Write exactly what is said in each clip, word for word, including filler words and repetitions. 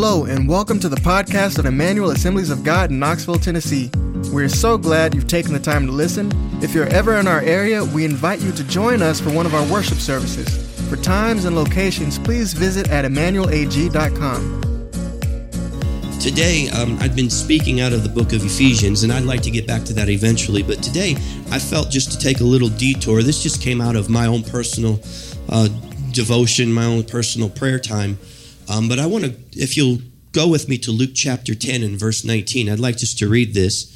Hello, and welcome to the podcast of Emmanuel Assemblies of God in Knoxville, Tennessee. We're so glad you've taken the time to listen. If you're ever in our area, we invite you to join us for one of our worship services. For times and locations, please visit at Emmanuel A G dot com. Today, um, I've been speaking out of the book of Ephesians, and I'd like to get back to that eventually. But today, I felt just to take a little detour. This just came out of my own personal uh, devotion, my own personal prayer time. Um, but I want to, if you'll go with me to Luke chapter ten and verse nineteen, I'd like just to read this.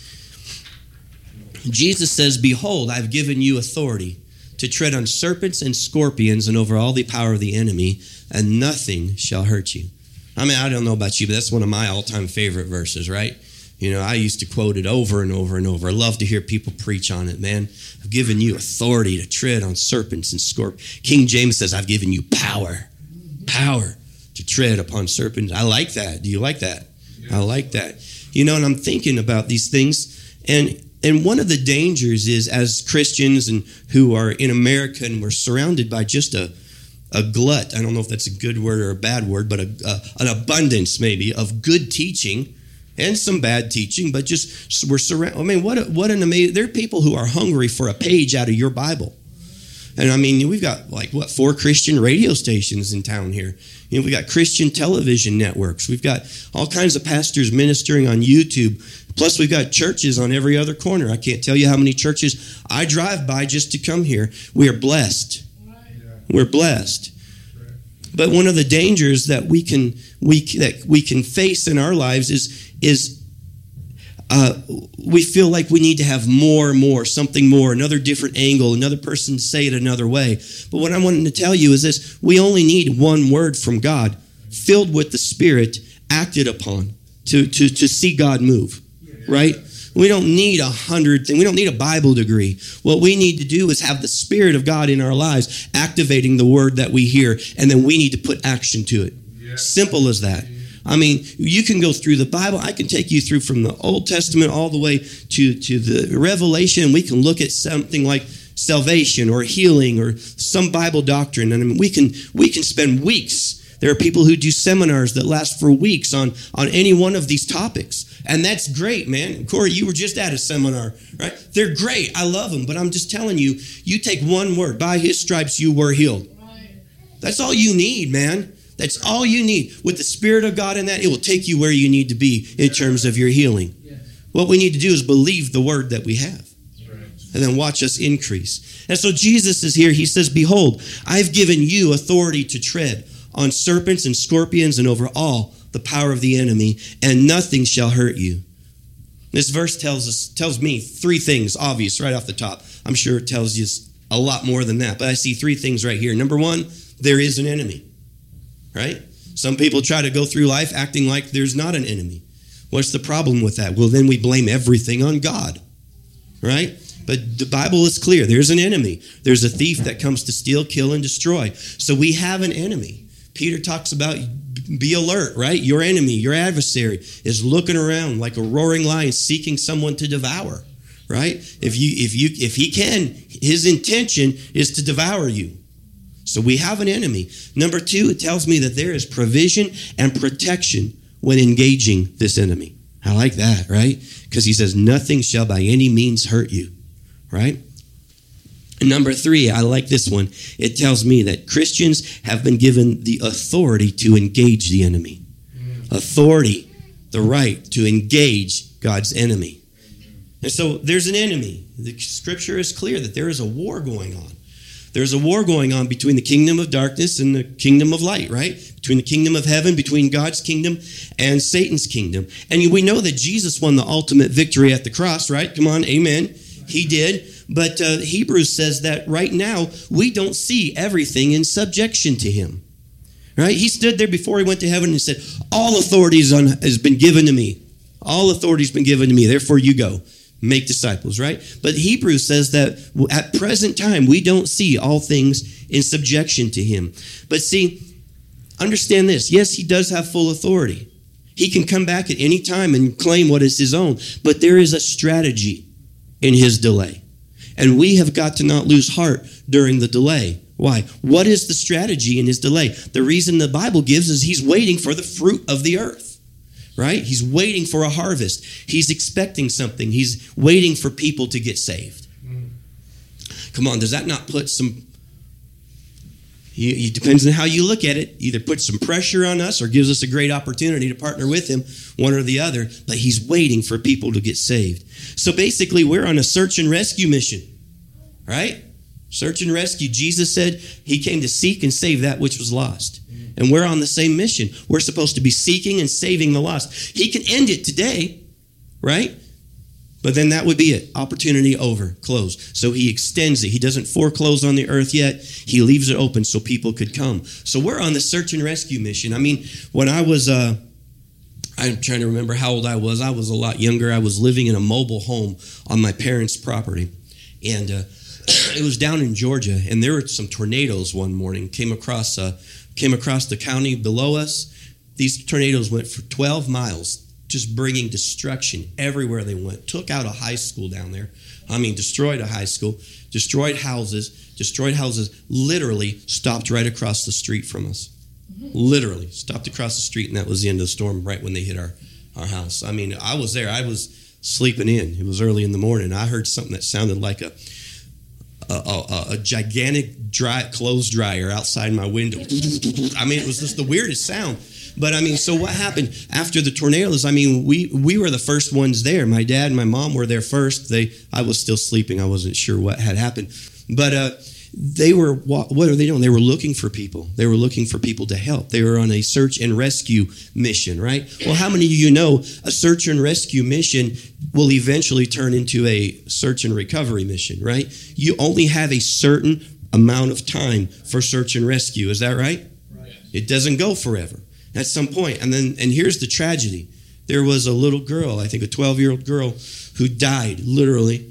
Jesus says, "Behold, I've given you authority to tread on serpents and scorpions and over all the power of the enemy, and nothing shall hurt you." I mean, I don't know about you, but that's one of my all-time favorite verses, right? You know, I used to quote it over and over and over. I love to hear people preach on it, man. "I've given you authority to tread on serpents and scorpions." King James says, "I've given you power, power to tread upon serpents." I like that. Do you like that? Yeah. I like that. You know, and I'm thinking about these things. And and one of the dangers is, as Christians and who are in America, and we're surrounded by just a A glut, I don't know if that's a good word or a bad word, but a, a, an abundance maybe of good teaching and some bad teaching, but just we're surrounded. I mean, what a, what an amazing, there are people who are hungry for a page out of your Bible. And I mean, we've got like, what, four Christian radio stations in town here. You know, we've got Christian television networks. We've got all kinds of pastors ministering on YouTube. Plus, we've got churches on every other corner. I can't tell you how many churches I drive by just to come here. We are blessed. We're blessed. But one of the dangers that we can we that we can face in our lives is is uh, we feel like we need to have more, more, something more, another different angle, another person to say it another way. But what I'm wanting to tell you is this: we only need one word from God, filled with the Spirit, acted upon to to to see God move, right? We don't need a hundred things. We don't need a Bible degree. What we need to do is have the Spirit of God in our lives, activating the word that we hear, and then we need to put action to it. Yeah. Simple as that. I mean, you can go through the Bible. I can take you through from the Old Testament all the way to, to the Revelation. We can look at something like salvation or healing or some Bible doctrine. And I mean, we can we can spend weeks. There are people who do seminars that last for weeks on, on any one of these topics. And that's great, man. Corey, you were just at a seminar, right? They're great. I love them. But I'm just telling you, you take one word. By his stripes, you were healed. That's all you need, man. That's all you need. With the Spirit of God in that, it will take you where you need to be in terms of your healing. What we need to do is believe the word that we have. And then watch us increase. And so Jesus is here. He says, "Behold, I've given you authority to tread on serpents and scorpions and over all the power of the enemy, and nothing shall hurt you." This verse tells us, tells me three things, obvious right off the top. I'm sure it tells you a lot more than that, but I see three things right here. Number one, there is an enemy, right? Some people try to go through life acting like there's not an enemy. What's the problem with that? Well, then we blame everything on God, right? But the Bible is clear. There's an enemy. There's a thief that comes to steal, kill, and destroy. So we have an enemy. Peter talks about be alert, right? Your enemy, your adversary is looking around like a roaring lion seeking someone to devour, right? If you, if you, if he can, his intention is to devour you. So we have an enemy. Number two, it tells me that there is provision and protection when engaging this enemy. I like that, right? Because he says, nothing shall by any means hurt you, right? Number three, I like this one. It tells me that Christians have been given the authority to engage the enemy. Authority, the right to engage God's enemy. And so there's an enemy. The scripture is clear that there is a war going on. There's a war going on between the kingdom of darkness and the kingdom of light, right? Between the kingdom of heaven, between God's kingdom and Satan's kingdom. And we know that Jesus won the ultimate victory at the cross, right? Come on, amen. He did. But uh, Hebrews says that right now, we don't see everything in subjection to him, right? He stood there before he went to heaven and said, all authority has been given to me. All authority has been given to me. Therefore, you go make disciples, right? But Hebrews says that at present time, we don't see all things in subjection to him. But see, understand this. Yes, he does have full authority. He can come back at any time and claim what is his own. But there is a strategy in his delay. And we have got to not lose heart during the delay Why? What is the strategy in his delay? The reason the Bible gives is he's waiting for the fruit of the earth, right? He's waiting for a harvest. He's expecting something. He's waiting for people to get saved. Come on, does that not put some, it depends on how you look at it, either puts some pressure on us or gives us a great opportunity to partner with him, one or the other, but he's waiting for people to get saved. So basically, we're on a search and rescue mission, right? Search and rescue. Jesus said he came to seek and save that which was lost. And we're on the same mission. We're supposed to be seeking and saving the lost. He can end it today, right? But then that would be it. Opportunity over, closed. So he extends it. He doesn't foreclose on the earth yet. He leaves it open so people could come. So we're on the search and rescue mission. I mean, when I was, uh, I'm trying to remember how old I was. I was a lot younger. I was living in a mobile home on my parents' property. And uh, it was down in Georgia. And there were some tornadoes one morning. Came across, uh, came across the county below us. These tornadoes went for twelve miles. Just bringing destruction everywhere they went. Took out a high school down there. I mean, destroyed a high school, destroyed houses, destroyed houses, literally stopped right across the street from us. Literally stopped across the street, and that was the end of the storm right when they hit our, our house. I mean, I was there. I was sleeping in. It was early in the morning. I heard something that sounded like a a, a, a gigantic dry, clothes dryer outside my window. I mean, it was just the weirdest sound. But, I mean, so what happened after the tornadoes? I mean, we, we were the first ones there. My dad and my mom were there first. They I was still sleeping. I wasn't sure what had happened. But uh, they were, what were they doing? They were looking for people. They were looking for people to help. They were on a search and rescue mission, right? Well, how many of you know a search and rescue mission will eventually turn into a search and recovery mission, right? You only have a certain amount of time for search and rescue. Is that right? Right. It doesn't go forever. At some point, and then, and here's the tragedy. There was a little girl, I think a twelve-year-old girl, who died literally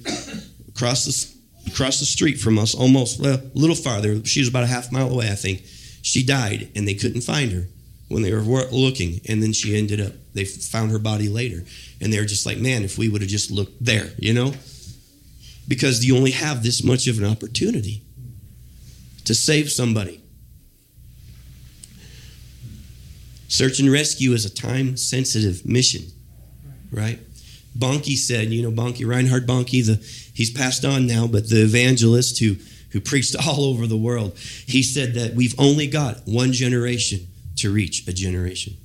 across the, across the street from us, almost, well, a little farther. She was about a half mile away, I think. She died, and they couldn't find her when they were looking, and then she ended up, they found her body later, and they were just like, man, if we would have just looked there, you know? Because you only have this much of an opportunity to save somebody. Search and rescue is a time-sensitive mission, right? Bonke said, you know, Bonke, Reinhard Bonke, the, he's passed on now, but the evangelist who, who preached all over the world, he said that we've only got one generation to reach a generation.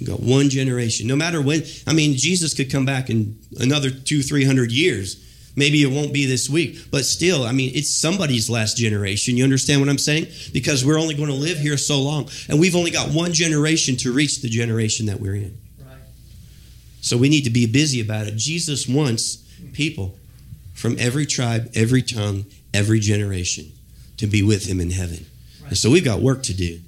We've got one generation. No matter when, I mean, Jesus could come back in another two, three hundred years. Maybe it won't be this week, but still, I mean, it's somebody's last generation. You understand what I'm saying? Because we're only going to live here so long, and we've only got one generation to reach the generation that we're in. Right. So we need to be busy about it. Jesus wants people from every tribe, every tongue, every generation to be with him in heaven. Right. And so we've got work to do.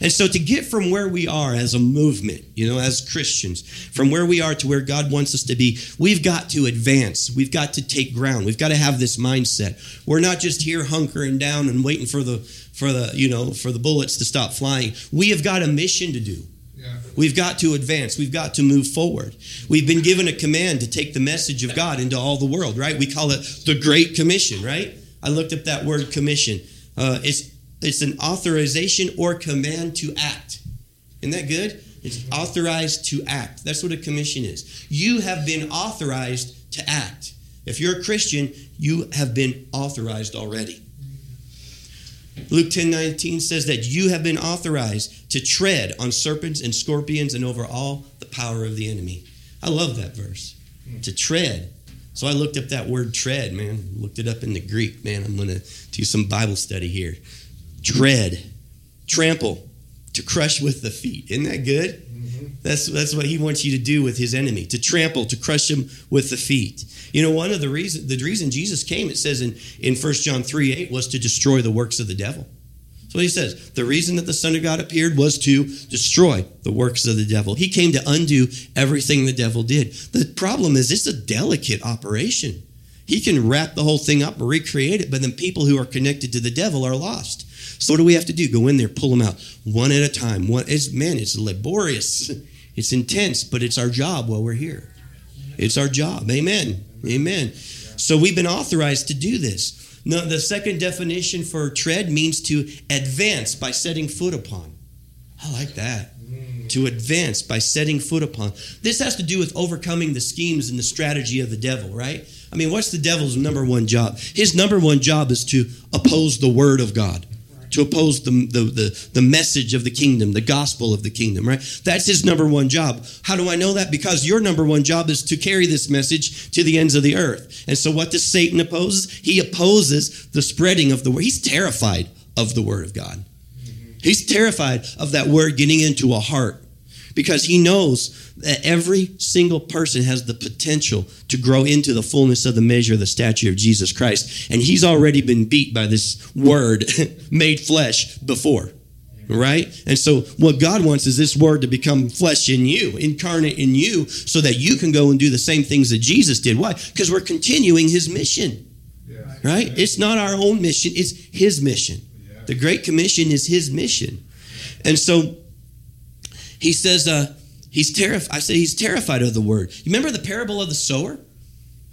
And so to get from where we are as a movement, you know, as Christians, from where we are to where God wants us to be, we've got to advance. We've got to take ground. We've got to have this mindset. We're not just here hunkering down and waiting for the, for the, you know, for the bullets to stop flying. We have got a mission to do. Yeah. We've got to advance. We've got to move forward. We've been given a command to take the message of God into all the world, right? We call it the Great Commission, right? I looked up that word commission. Uh, it's It's an authorization or command to act. Isn't that good? It's authorized to act. That's what a commission is. You have been authorized to act. If you're a Christian, you have been authorized already. Luke ten nineteen says that you have been authorized to tread on serpents and scorpions and over all the power of the enemy. I love that verse. To tread. So I looked up that word tread, man. Looked it up in the Greek, man. I'm going to do some Bible study here. Tread, trample, to crush with the feet. Isn't that good? Mm-hmm. That's that's what he wants you to do with his enemy, to trample, to crush him with the feet. You know, one of the reason the reason Jesus came, it says in, in First John three eight, was to destroy the works of the devil. That's what he says. The reason that the Son of God appeared was to destroy the works of the devil. He came to undo everything the devil did. The problem is it's a delicate operation. He can wrap the whole thing up and recreate it, but then people who are connected to the devil are lost. So what do we have to do? Go in there, pull them out one at a time. One, it's, man, it's laborious. It's intense, but it's our job while we're here. It's our job. Amen. Amen. So we've been authorized to do this. Now, the second definition for tread means to advance by setting foot upon. I like that. Mm. To advance by setting foot upon. This has to do with overcoming the schemes and the strategy of the devil, right? I mean, what's the devil's number one job? His number one job is to oppose the word of God, to oppose the, the, the, the message of the kingdom, the gospel of the kingdom, right? That's his number one job. How do I know that? Because your number one job is to carry this message to the ends of the earth. And so what does Satan oppose? He opposes the spreading of the word. He's terrified of the word of God. Mm-hmm. He's terrified of that word getting into a heart, because he knows that every single person has the potential to grow into the fullness of the measure of the stature of Jesus Christ. And he's already been beat by this word made flesh before, right? And so what God wants is this word to become flesh in you, incarnate in you, so that you can go and do the same things that Jesus did. Why? Because we're continuing his mission, right? It's not our own mission. It's his mission. The Great Commission is his mission. And so He says, uh, he's terrified. I said, he's terrified of the word. You remember the parable of the sower?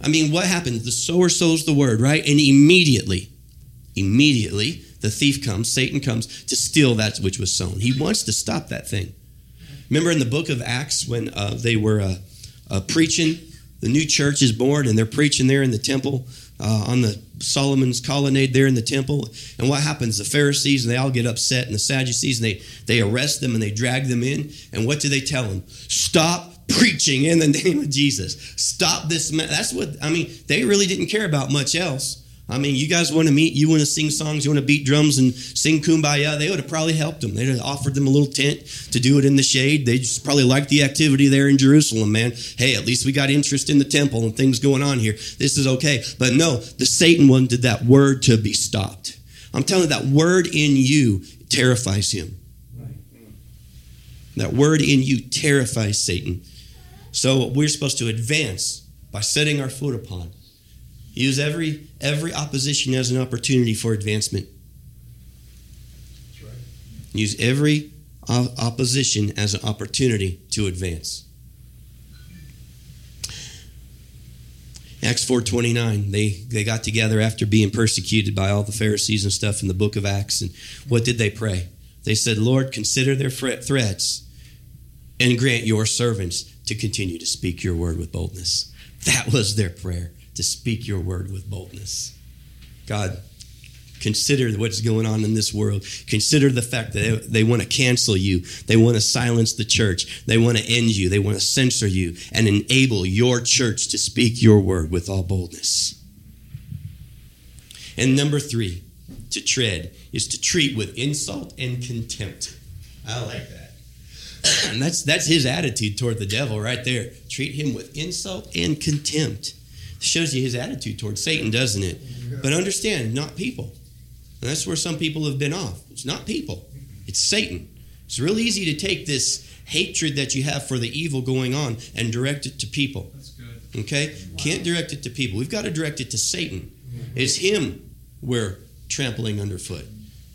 I mean, what happens? The sower sows the word, right? And immediately, immediately, the thief comes, Satan comes to steal that which was sown. He wants to stop that thing. Remember in the book of Acts when uh, they were uh, uh, preaching, the new church is born, and they're preaching there in the temple, uh, on the Solomon's colonnade there in the temple. And what happens? The Pharisees, and they all get upset, and the Sadducees, and they, they arrest them, and they drag them in. And what do they tell them? Stop preaching in the name of Jesus. Stop this. Ma- That's what, I mean, they really didn't care about much else. I mean, you guys want to meet, you want to sing songs, you want to beat drums and sing Kumbaya. They would have probably helped them. They'd have offered them a little tent to do it in the shade. They just probably liked the activity there in Jerusalem, man. Hey, at least we got interest in the temple and things going on here. This is okay. But no, the Satan wanted that word to be stopped. I'm telling you, that word in you terrifies him. That word in you terrifies Satan. So we're supposed to advance by setting our foot upon. Use every every opposition as an opportunity for advancement. That's right. Use every op- opposition as an opportunity to advance. Acts four twenty-nine, they, they got together after being persecuted by all the Pharisees and stuff in the book of Acts. And what did they pray? They said, Lord, consider their thre- threats and grant your servants to continue to speak your word with boldness. That was their prayer. To speak your word with boldness. God, consider what's going on in this world. Consider the fact that they, they want to cancel you. They want to silence the church. They want to end you. They want to censor you and enable your church to speak your word with all boldness. And number three, to tread, is to treat with insult and contempt. I like that. And that's, that's his attitude toward the devil right there. Treat him with insult and contempt. Shows you his attitude toward Satan, doesn't it? But understand, not people. And that's where some people have been off. It's not people. It's Satan. It's real easy to take this hatred that you have for the evil going on and direct it to people. That's good. Okay? Wow. Can't direct it to people. We've got to direct it to Satan. Mm-hmm. It's him we're trampling underfoot.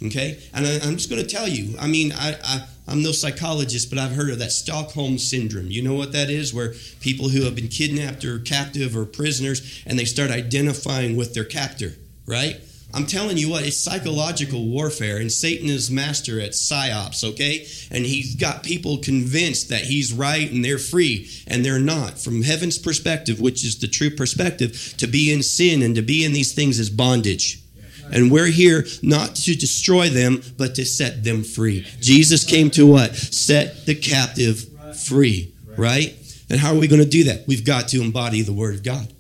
Okay? And I, I'm just going to tell you, I mean, I... I I'm no psychologist, but I've heard of that Stockholm Syndrome. You know what that is? Where people who have been kidnapped or captive or prisoners, and they start identifying with their captor, right? I'm telling you what, it's psychological warfare, and Satan is master at psyops, okay? And he's got people convinced that he's right and they're free, and they're not. From heaven's perspective, which is the true perspective, to be in sin and to be in these things is bondage. And we're here not to destroy them, but to set them free. Jesus came to what? Set the captive free, right? And how are we going to do that? We've got to embody the word of God.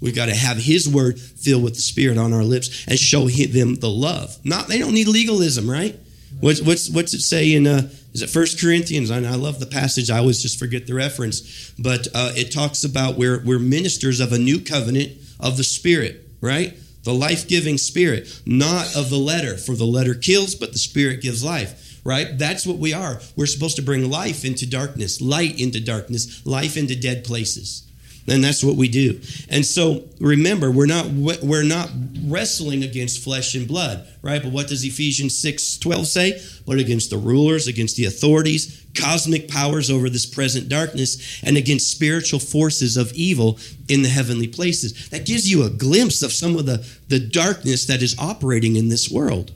We've got to have his word filled with the Spirit on our lips and show them the love. Not They don't need legalism, right? What's, what's, what's it say in, uh, is it First Corinthians? I, I love the passage. I always just forget the reference. But uh, it talks about we're, we're ministers of a new covenant of the Spirit, right? The life-giving Spirit, not of the letter, for the letter kills, but the Spirit gives life, right? That's what we are. We're supposed to bring life into darkness, light into darkness, life into dead places. And that's what we do. And so remember, we're not we're not wrestling against flesh and blood, right? But what does Ephesians six twelve say? But against the rulers, against the authorities, cosmic powers over this present darkness and against spiritual forces of evil in the heavenly places. That gives you a glimpse of some of the, the darkness that is operating in this world,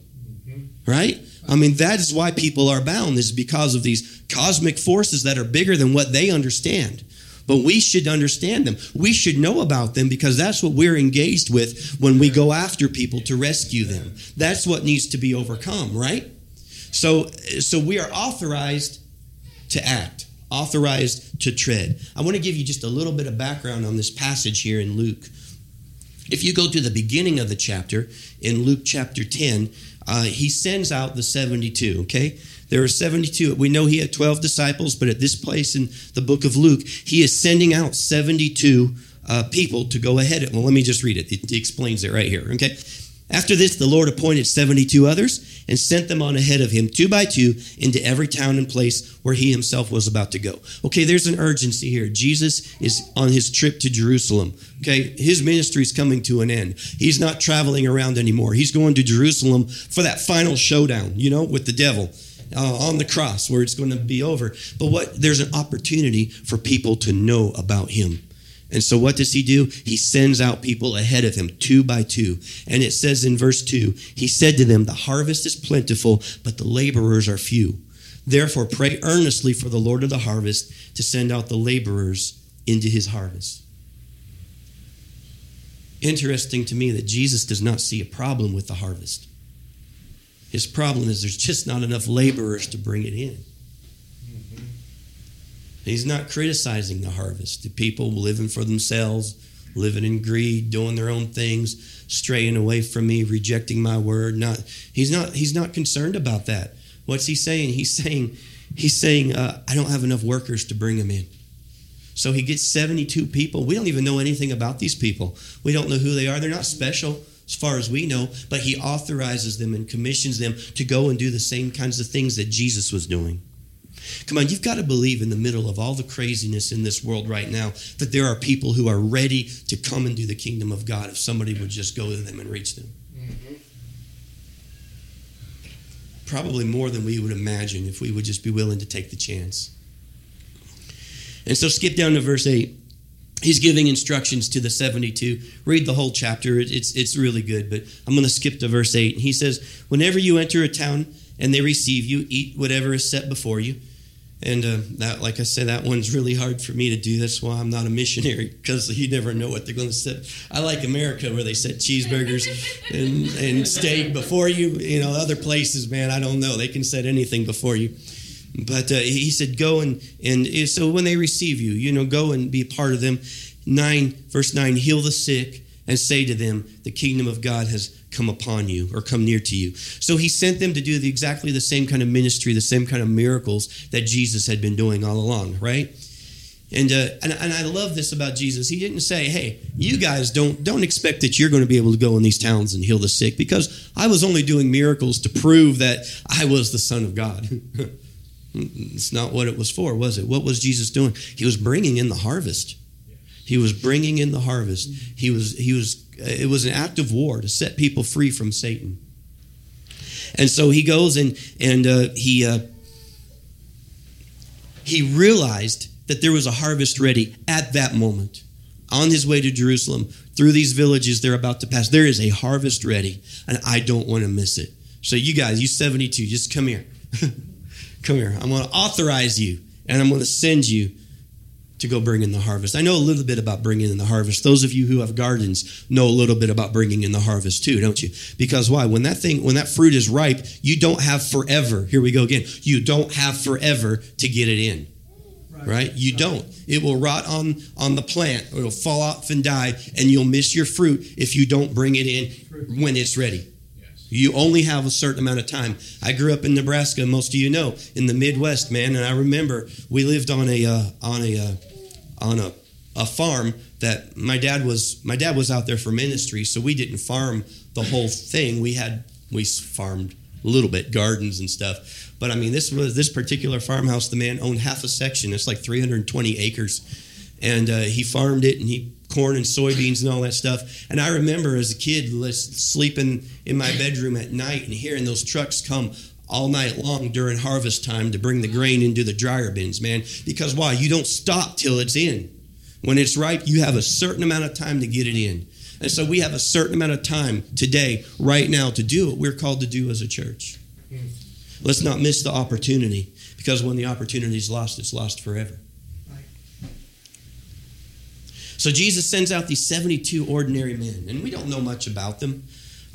mm-hmm. right? I mean, that is why people are bound, is because of these cosmic forces that are bigger than what they understand. But we should understand them. We should know about them because that's what we're engaged with when we go after people to rescue them. That's what needs to be overcome, right? So, so we are authorized to act, authorized to tread. I want to give you just a little bit of background on this passage here in Luke. If you go to the beginning of the chapter, in Luke chapter ten, uh, he sends out the seventy-two, okay? There are seventy-two. We know he had twelve disciples, but at this place in the book of Luke, he is sending out seventy-two uh, people to go ahead. Of, well, let me just read it. It explains it right here, okay? After this, the Lord appointed seventy-two others and sent them on ahead of him, two by two, into every town and place where he himself was about to go. Okay, there's an urgency here. Jesus is on his trip to Jerusalem. Okay, his ministry is coming to an end. He's not traveling around anymore. He's going to Jerusalem for that final showdown, you know, with the devil. Uh, on the cross where it's going to be over. But what there's an opportunity for people to know about him. And so what does he do? He sends out people ahead of him, two by two. And it says in verse two, he said to them, the harvest is plentiful, but the laborers are few. Therefore, pray earnestly for the Lord of the harvest to send out the laborers into his harvest. Interesting to me that Jesus does not see a problem with the harvest. His problem is there's just not enough laborers to bring it in. Mm-hmm. He's not criticizing the harvest. The people living for themselves, living in greed, doing their own things, straying away from me, rejecting my word. Not he's not he's not concerned about that. What's he saying? He's saying he's saying uh, I don't have enough workers to bring them in. So he gets seventy-two people. We don't even know anything about these people. We don't know who they are. They're not special. As far as we know, but he authorizes them and commissions them to go and do the same kinds of things that Jesus was doing. Come on, you've got to believe in the middle of all the craziness in this world right now that there are people who are ready to come and do the kingdom of God if somebody would just go to them and reach them. Mm-hmm. Probably more than we would imagine if we would just be willing to take the chance. And so skip down to verse eight. He's giving instructions to the seventy-two. Read the whole chapter. It's, it's really good, but I'm going to skip to verse eight. He says, whenever you enter a town and they receive you, eat whatever is set before you. And uh, that, like I said, that one's really hard for me to do. That's why I'm not a missionary, because you never know what they're going to set. I like America where they set cheeseburgers and, and steak before you. You know, other places, man, I don't know. They can set anything before you. But uh, he said, go and, and so when they receive you, you know, go and be a part of them. Nine, verse nine, heal the sick and say to them, the kingdom of God has come upon you or come near to you. So he sent them to do the, exactly the same kind of ministry, the same kind of miracles that Jesus had been doing all along, right? And, uh, and and I love this about Jesus. He didn't say, hey, you guys don't don't expect that you're going to be able to go in these towns and heal the sick, because I was only doing miracles to prove that I was the Son of God. It's not what it was for, was it? What was Jesus doing? He was bringing in the harvest. He was bringing in the harvest. He was, he was, it was an act of war to set people free from Satan. And so he goes and, and uh, he, uh, he realized that there was a harvest ready at that moment. On his way to Jerusalem, through these villages they're about to pass, there is a harvest ready, and I don't want to miss it. So you guys, you seventy-two, just come here. Come here, I'm going to authorize you, and I'm going to send you to go bring in the harvest. I know a little bit about bringing in the harvest. Those of you who have gardens know a little bit about bringing in the harvest too, don't you? Because why? When that thing, when that fruit is ripe, you don't have forever. Here we go again. You don't have forever to get it in, right? right? You right. don't. It will rot on, on the plant, or it'll fall off and die, and you'll miss your fruit if you don't bring it in when it's ready. You only have a certain amount of time. I grew up in Nebraska, most of you know, in the Midwest, man. And I remember we lived on a uh, on a uh, on a, a farm that my dad was my dad was out there for ministry, so we didn't farm the whole thing. We had we farmed a little bit, gardens and stuff. But I mean, this was this particular farmhouse. The man owned half a section. It's like three hundred twenty acres, and uh, he farmed it, and he. Corn and soybeans and all that stuff. And I remember as a kid sleeping in my bedroom at night and hearing those trucks come all night long during harvest time to bring the grain into the dryer bins, man. Because why? You don't stop till it's in. When it's ripe, you have a certain amount of time to get it in. And so we have a certain amount of time today, right now, to do what we're called to do as a church. Let's not miss the opportunity, because when the opportunity is lost, it's lost forever. So Jesus sends out these seventy-two ordinary men, and we don't know much about them.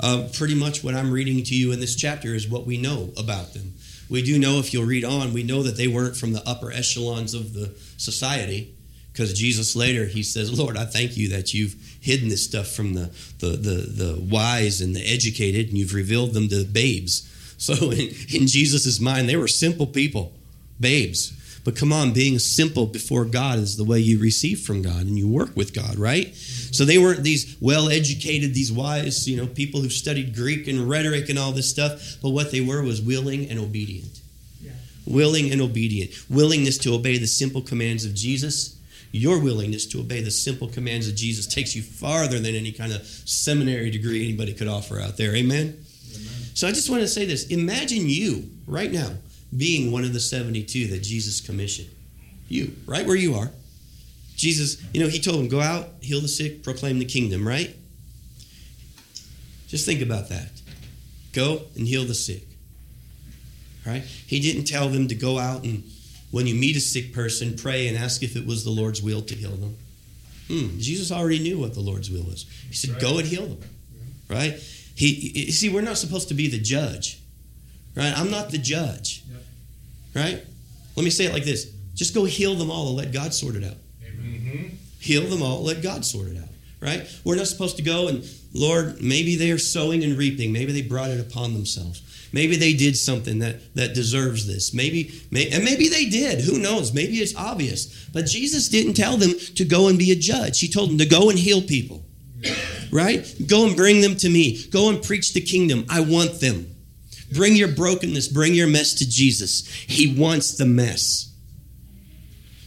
Uh, pretty much what I'm reading to you in this chapter is what we know about them. We do know, if you'll read on, we know that they weren't from the upper echelons of the society, because Jesus later, he says, Lord, I thank you that you've hidden this stuff from the, the, the, the wise and the educated, and you've revealed them to babes. So in, in Jesus' mind, they were simple people, babes. But come on, being simple before God is the way you receive from God and you work with God, right? Mm-hmm. So they weren't these well-educated, these wise, you know, people who've studied Greek and rhetoric and all this stuff. But what they were was willing and obedient. Yeah. Willing and obedient. Willingness to obey the simple commands of Jesus. Your willingness to obey the simple commands of Jesus takes you farther than any kind of seminary degree anybody could offer out there. Amen? Amen. So I just want to say this. Imagine you right now being one of the seventy-two that Jesus commissioned. You, right where you are. Jesus, you know, he told them, go out, heal the sick, proclaim the kingdom, right? Just think about that. Go and heal the sick. Right? He didn't tell them to go out and, when you meet a sick person, pray and ask if it was the Lord's will to heal them. Hmm, Jesus already knew what the Lord's will was. He said, go and heal them. Right? He, see, we're not supposed to be the judge. Right? I'm not the judge. Right? Let me say it like this. Just go heal them all and let God sort it out. Amen. Heal them all, let God sort it out. Right? We're not supposed to go and, Lord, maybe they are sowing and reaping. Maybe they brought it upon themselves. Maybe they did something that, that deserves this. Maybe, may, and maybe they did. Who knows? Maybe it's obvious. But Jesus didn't tell them to go and be a judge. He told them to go and heal people. Right? Go and bring them to me. Go and preach the kingdom. I want them. Bring your brokenness, bring your mess to Jesus. He wants the mess.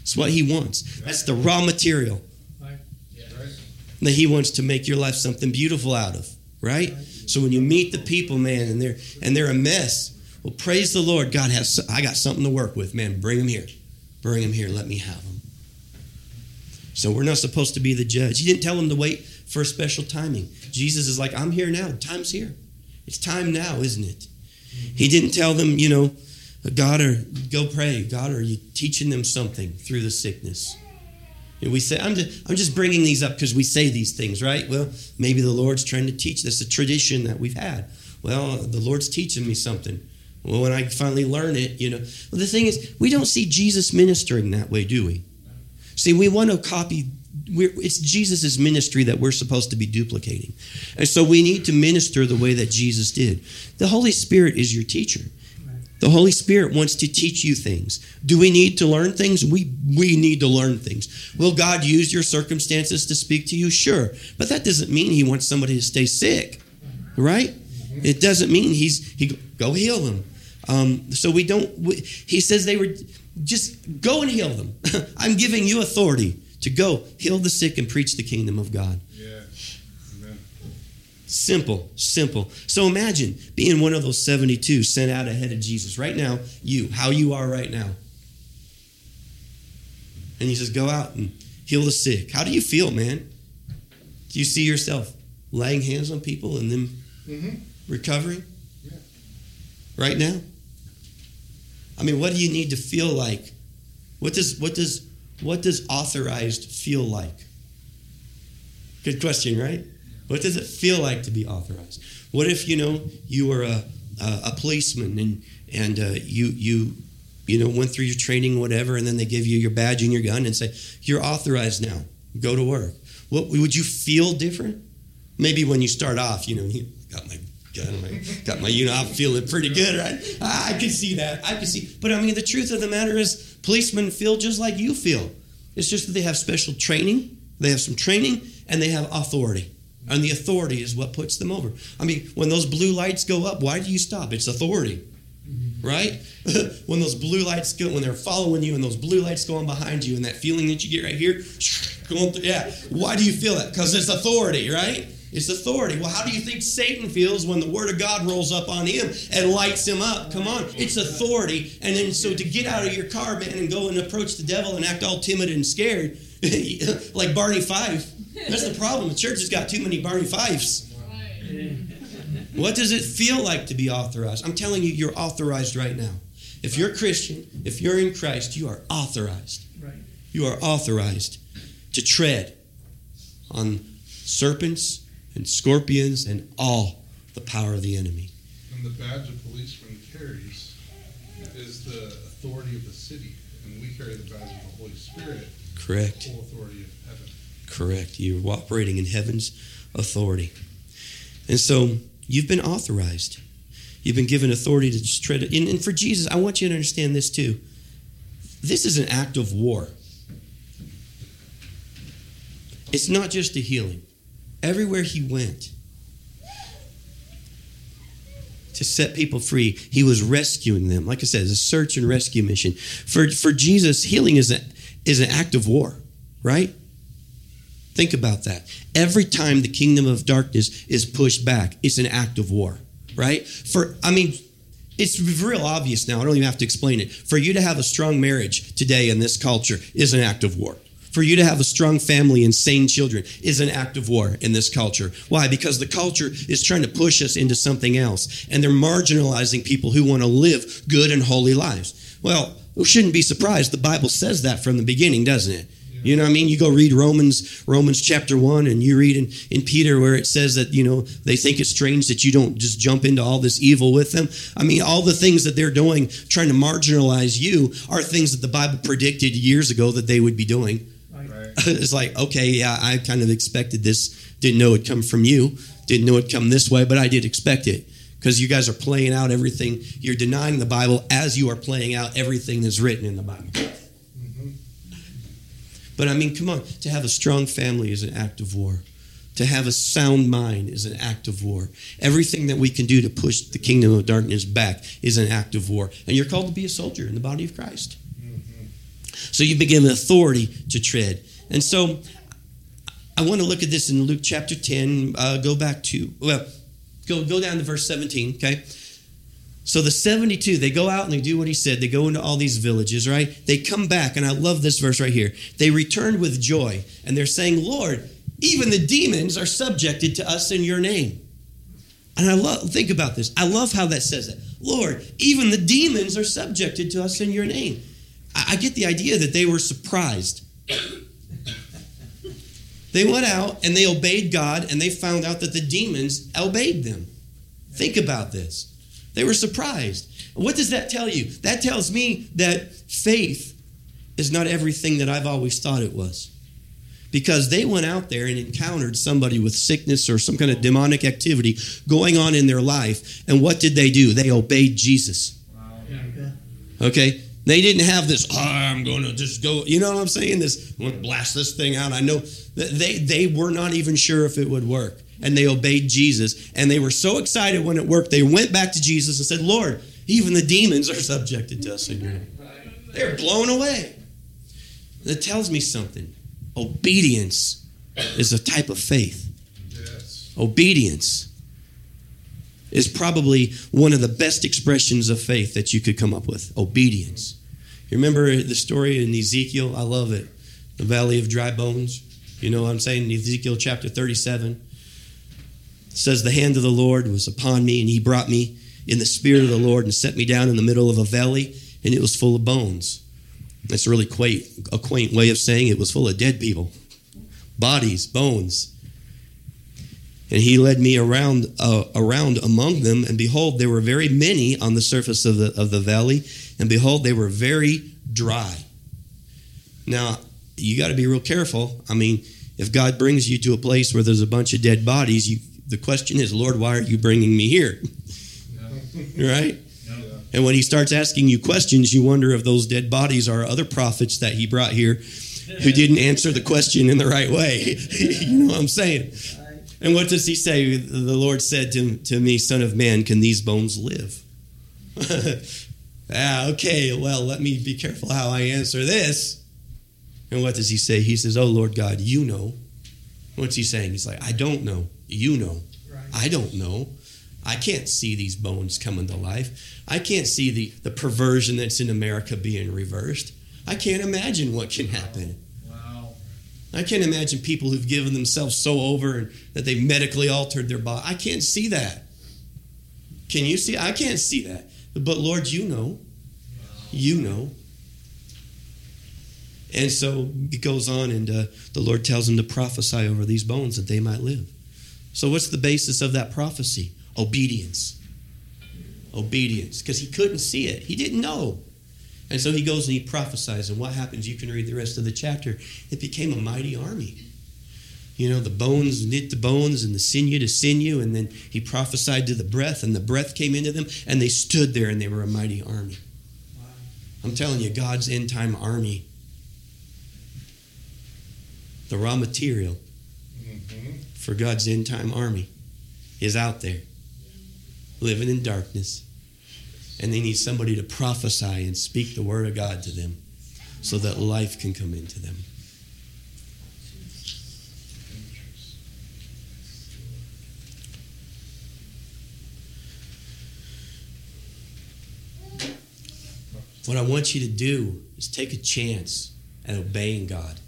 It's what he wants. That's the raw material that he wants to make your life something beautiful out of, right? So when you meet the people, man, and they're and they're a mess, well, praise the Lord, God has. I got something to work with, man. Bring them here, bring them here. Let me have them. So we're not supposed to be the judge. He didn't tell them to wait for a special timing. Jesus is like, I'm here now. Time's here. It's time now, isn't it? He didn't tell them, you know, God, or go pray. God, are you teaching them something through the sickness? And we say, I'm just, I'm just bringing these up because we say these things, right? Well, maybe the Lord's trying to teach. That's a tradition that we've had. Well, the Lord's teaching me something. Well, when I finally learn it, you know. Well, the thing is, we don't see Jesus ministering that way, do we? See, we want to copy. We're, it's Jesus' ministry that we're supposed to be duplicating. And so we need to minister the way that Jesus did. The Holy Spirit is your teacher. The Holy Spirit wants to teach you things. Do we need to learn things? We we need to learn things. Will God use your circumstances to speak to you? Sure. But that doesn't mean he wants somebody to stay sick, right? It doesn't mean he's, he go heal them. Um, so we don't, we, he says they were, just go and heal them. I'm giving you authority to go heal the sick and preach the kingdom of God. Yeah. Simple, simple. So imagine being one of those seventy-two sent out ahead of Jesus. Right now, you, how you are right now. And he says, go out and heal the sick. How do you feel, man? Do you see yourself laying hands on people and them mm-hmm. recovering? Yeah. Right now? I mean, what do you need to feel like? What does what does what does authorized feel like? Good question, right? What does it feel like to be authorized? What if, you know, you were a a, a policeman and and uh, you you you know went through your training, whatever, and then they give you your badge and your gun and say you're authorized now. Go to work. What would you feel different? Maybe when you start off, you know, you got my gun, my, got my you know, I'm feeling pretty good, right? I can see that. I can see. But I mean, the truth of the matter is, policemen feel just like you feel. It's just that they have special training. They have some training and they have authority. And the authority is what puts them over. I mean, when those blue lights go up, why do you stop? It's authority, right? When those blue lights go, when they're following you and those blue lights go on behind you and that feeling that you get right here, going through, yeah, why do you feel that? Because it's authority, right? It's authority. Well, how do you think Satan feels when the Word of God rolls up on him and lights him up? Come on. It's authority. And then so to get out of your car, man, and go and approach the devil and act all timid and scared, like Barney Fife. That's the problem. The church has got too many Barney Fifes. What does it feel like to be authorized? I'm telling you, you're authorized right now. If you're a Christian, if you're in Christ, you are authorized. You are authorized to tread on serpents and scorpions and all the power of the enemy. And the badge a policeman carries is the authority of the city, and we carry the badge of the Holy Spirit. Correct. The full authority of heaven. Correct. You're operating in heaven's authority. And so you've been authorized. You've been given authority to just tread. And, and for Jesus, I want you to understand this too. This is an act of war. It's not just a healing. Everywhere he went to set people free, he was rescuing them. Like I said, it's a search and rescue mission. For, for Jesus, healing is, a, is an act of war, right? Think about that. Every time the kingdom of darkness is pushed back, it's an act of war, right? For, I mean, it's real obvious now. I don't even have to explain it. For you to have a strong marriage today in this culture is an act of war. For you to have a strong family and sane children is an act of war in this culture. Why? Because the culture is trying to push us into something else, and they're marginalizing people who want to live good and holy lives. Well, we shouldn't be surprised. The Bible says that from the beginning, doesn't it? Yeah. You know what I mean? You go read Romans, Romans chapter one, and you read in, in Peter where it says that, you know, they think it's strange that you don't just jump into all this evil with them. I mean, all the things that they're doing, trying to marginalize you, are things that the Bible predicted years ago that they would be doing. It's like, okay, yeah, I kind of expected this. Didn't know it'd come from you. Didn't know it'd come this way, but I did expect it. Because you guys are playing out everything. You're denying the Bible as you are playing out everything that's written in the Bible. Mm-hmm. But I mean, come on. To have a strong family is an act of war. To have a sound mind is an act of war. Everything that we can do to push the kingdom of darkness back is an act of war. And you're called to be a soldier in the body of Christ. Mm-hmm. So you've been given authority to tread. And so I want to look at this in Luke chapter ten. Uh, go back to, well, go, go down to verse seventeen, okay? So the seventy-two, they go out and they do what he said. They go into all these villages, right? They come back, and I love this verse right here. They returned with joy, and they're saying, Lord, even the demons are subjected to us in your name. And I love, think about this. I love how that says it. Lord, even the demons are subjected to us in your name. I, I get the idea that they were surprised. They went out and they obeyed God, and they found out that the demons obeyed them. Think about this. They were surprised. What does that tell you? That tells me that faith is not everything that I've always thought it was. Because they went out there and encountered somebody with sickness or some kind of demonic activity going on in their life. And what did they do? They obeyed Jesus. Okay? They didn't have this, oh, I'm going to just go, you know what I'm saying? This, I'm going to blast this thing out. I know they, they were not even sure if it would work, and they obeyed Jesus, and they were so excited when it worked. They went back to Jesus and said, Lord, even the demons are subjected to us in your name. They're blown away. That tells me something. Obedience is a type of faith. Yes. Obedience is probably one of the best expressions of faith that you could come up with. Obedience. You remember the story in Ezekiel? I love it. The Valley of Dry Bones. You know what I'm saying? In Ezekiel chapter thirty-seven, it says, the hand of the Lord was upon me, and he brought me in the spirit of the Lord and set me down in the middle of a valley, and it was full of bones. That's really quaint, a quaint way of saying it was full of dead people. Bodies, bones. And he led me around uh, around among them, and behold, there were very many on the surface of the of the valley, and behold, they were very dry. Now, you got to be real careful. I mean, if God brings you to a place where there's a bunch of dead bodies, you, the question is, Lord, why are you bringing me here? No. Right? No. And when he starts asking you questions, you wonder if those dead bodies are other prophets that he brought here who didn't answer the question in the right way. You know what I'm saying? And what does he say? The Lord said to, to me, Son of man, can these bones live? ah, okay, well, let me be careful how I answer this. And what does he say? He says, oh, Lord God, you know. What's he saying? He's like, I don't know. You know. Right. I don't know. I can't see these bones coming to life. I can't see the, the perversion that's in America being reversed. I can't imagine what can happen. Wow. I can't imagine people who've given themselves so over and that they've medically altered their body. I can't see that. Can you see? I can't see that. But Lord, you know. You know. And so it goes on, and uh, the Lord tells him to prophesy over these bones that they might live. So what's the basis of that prophecy? Obedience. Obedience. Because he couldn't see it. He didn't know. And so he goes and he prophesies. And what happens? You can read the rest of the chapter. It became a mighty army. You know, the bones knit the bones and the sinew to sinew. And then he prophesied to the breath, and the breath came into them. And they stood there, and they were a mighty army. Wow. I'm telling you, God's end-time army. The raw material mm-hmm. for God's end-time army is out there, living in darkness. And they need somebody to prophesy and speak the word of God to them so that life can come into them. What I want you to do is take a chance at obeying God.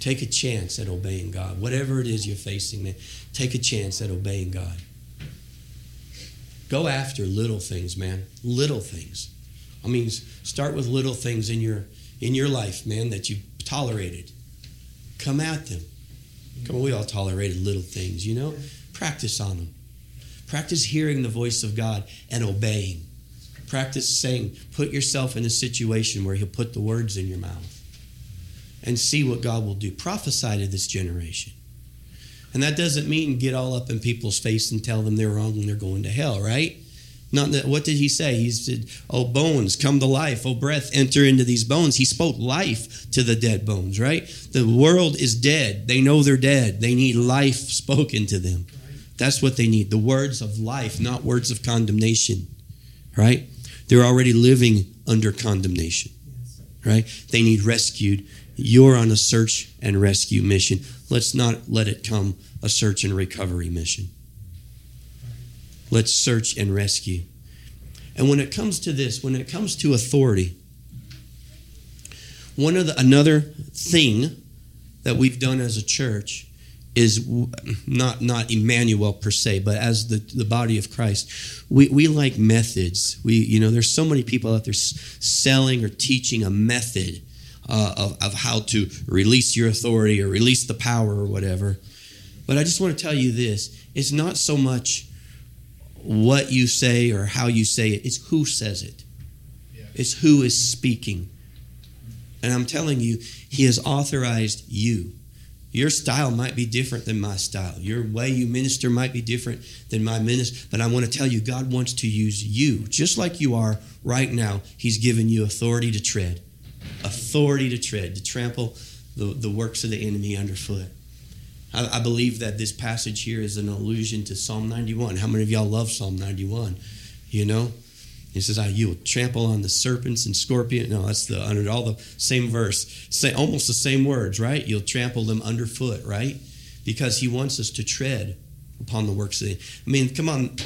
Take a chance at obeying God. Whatever it is you're facing, man, take a chance at obeying God. Go after little things, man. Little things. I mean, start with little things in your in your life, man, that you've tolerated. Come at them. Come on, we all tolerated little things, you know? Practice on them. Practice hearing the voice of God and obeying. Practice saying, put yourself in a situation where he'll put the words in your mouth. And see what God will do. Prophesy to this generation. And that doesn't mean get all up in people's face and tell them they're wrong and they're going to hell, right? Not that. What did he say? He said, oh, bones, come to life. Oh, breath, enter into these bones. He spoke life to the dead bones, right? The world is dead. They know they're dead. They need life spoken to them. That's what they need. The words of life, not words of condemnation, right? They're already living under condemnation, right? They need rescued. You're on a search and rescue mission. Let's not let it come a search and recovery mission. Let's search and rescue. And when it comes to this, when it comes to authority, one of the, another thing that we've done as a church is not not Emmanuel per se, but as the, the body of Christ, we, we like methods. We you know there's so many people out there selling or teaching a method. Uh, of, of how to release your authority or release the power or whatever. But I just want to tell you this. It's not so much what you say or how you say it. It's who says it. Yeah. It's who is speaking. And I'm telling you, he has authorized you. Your style might be different than my style. Your way you minister might be different than my minister. But I want to tell you, God wants to use you. Just like you are right now, he's given you authority to tread. Authority to tread, to trample the, the works of the enemy underfoot. I, I believe that this passage here is an allusion to Psalm ninety-one. How many of y'all love Psalm ninety-one? You know? It says, oh, you will trample on the serpents and scorpions. No, that's the under all the same verse. Say, almost the same words, right? You'll trample them underfoot, right? Because he wants us to tread upon the works of the enemy. I mean, come on.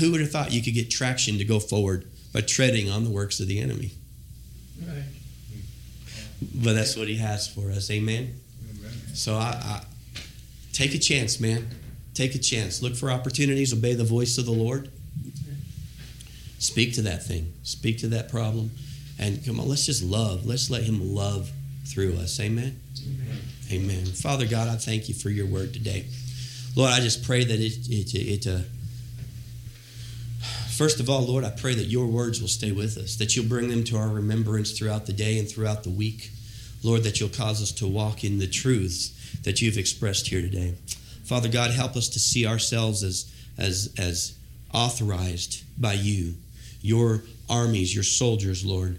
Who would have thought you could get traction to go forward by treading on the works of the enemy? Right. But that's what he has for us. Amen? Amen. So I, I take a chance, man. Take a chance. Look for opportunities. Obey the voice of the Lord. Speak to that thing. Speak to that problem. And come on, let's just love. Let's let him love through us. Amen? Amen. Amen. Father God, I thank you for your word today. Lord, I just pray that it... it, it uh, First of all, Lord, I pray that your words will stay with us, that you'll bring them to our remembrance throughout the day and throughout the week. Lord, that you'll cause us to walk in the truths that you've expressed here today. Father God, help us to see ourselves as, as, as authorized by you, your armies, your soldiers, Lord.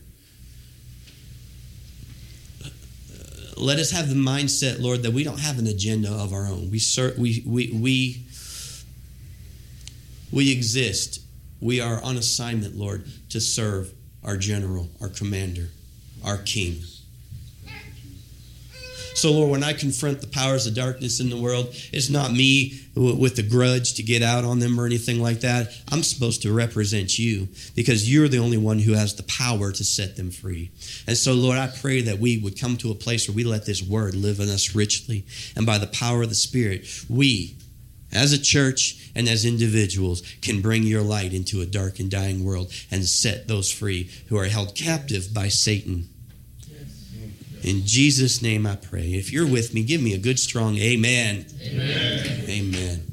Let us have the mindset, Lord, that we don't have an agenda of our own. We we we we, we exist. We are on assignment, Lord, to serve our general, our commander, our king. So, Lord, when I confront the powers of darkness in the world, it's not me with a grudge to get out on them or anything like that. I'm supposed to represent you because you're the only one who has the power to set them free. And so, Lord, I pray that we would come to a place where we let this word live in us richly. And by the power of the Spirit, we, as a church and as individuals, can bring your light into a dark and dying world and set those free who are held captive by Satan. In Jesus' name I pray. If you're with me, give me a good, strong amen. Amen. Amen.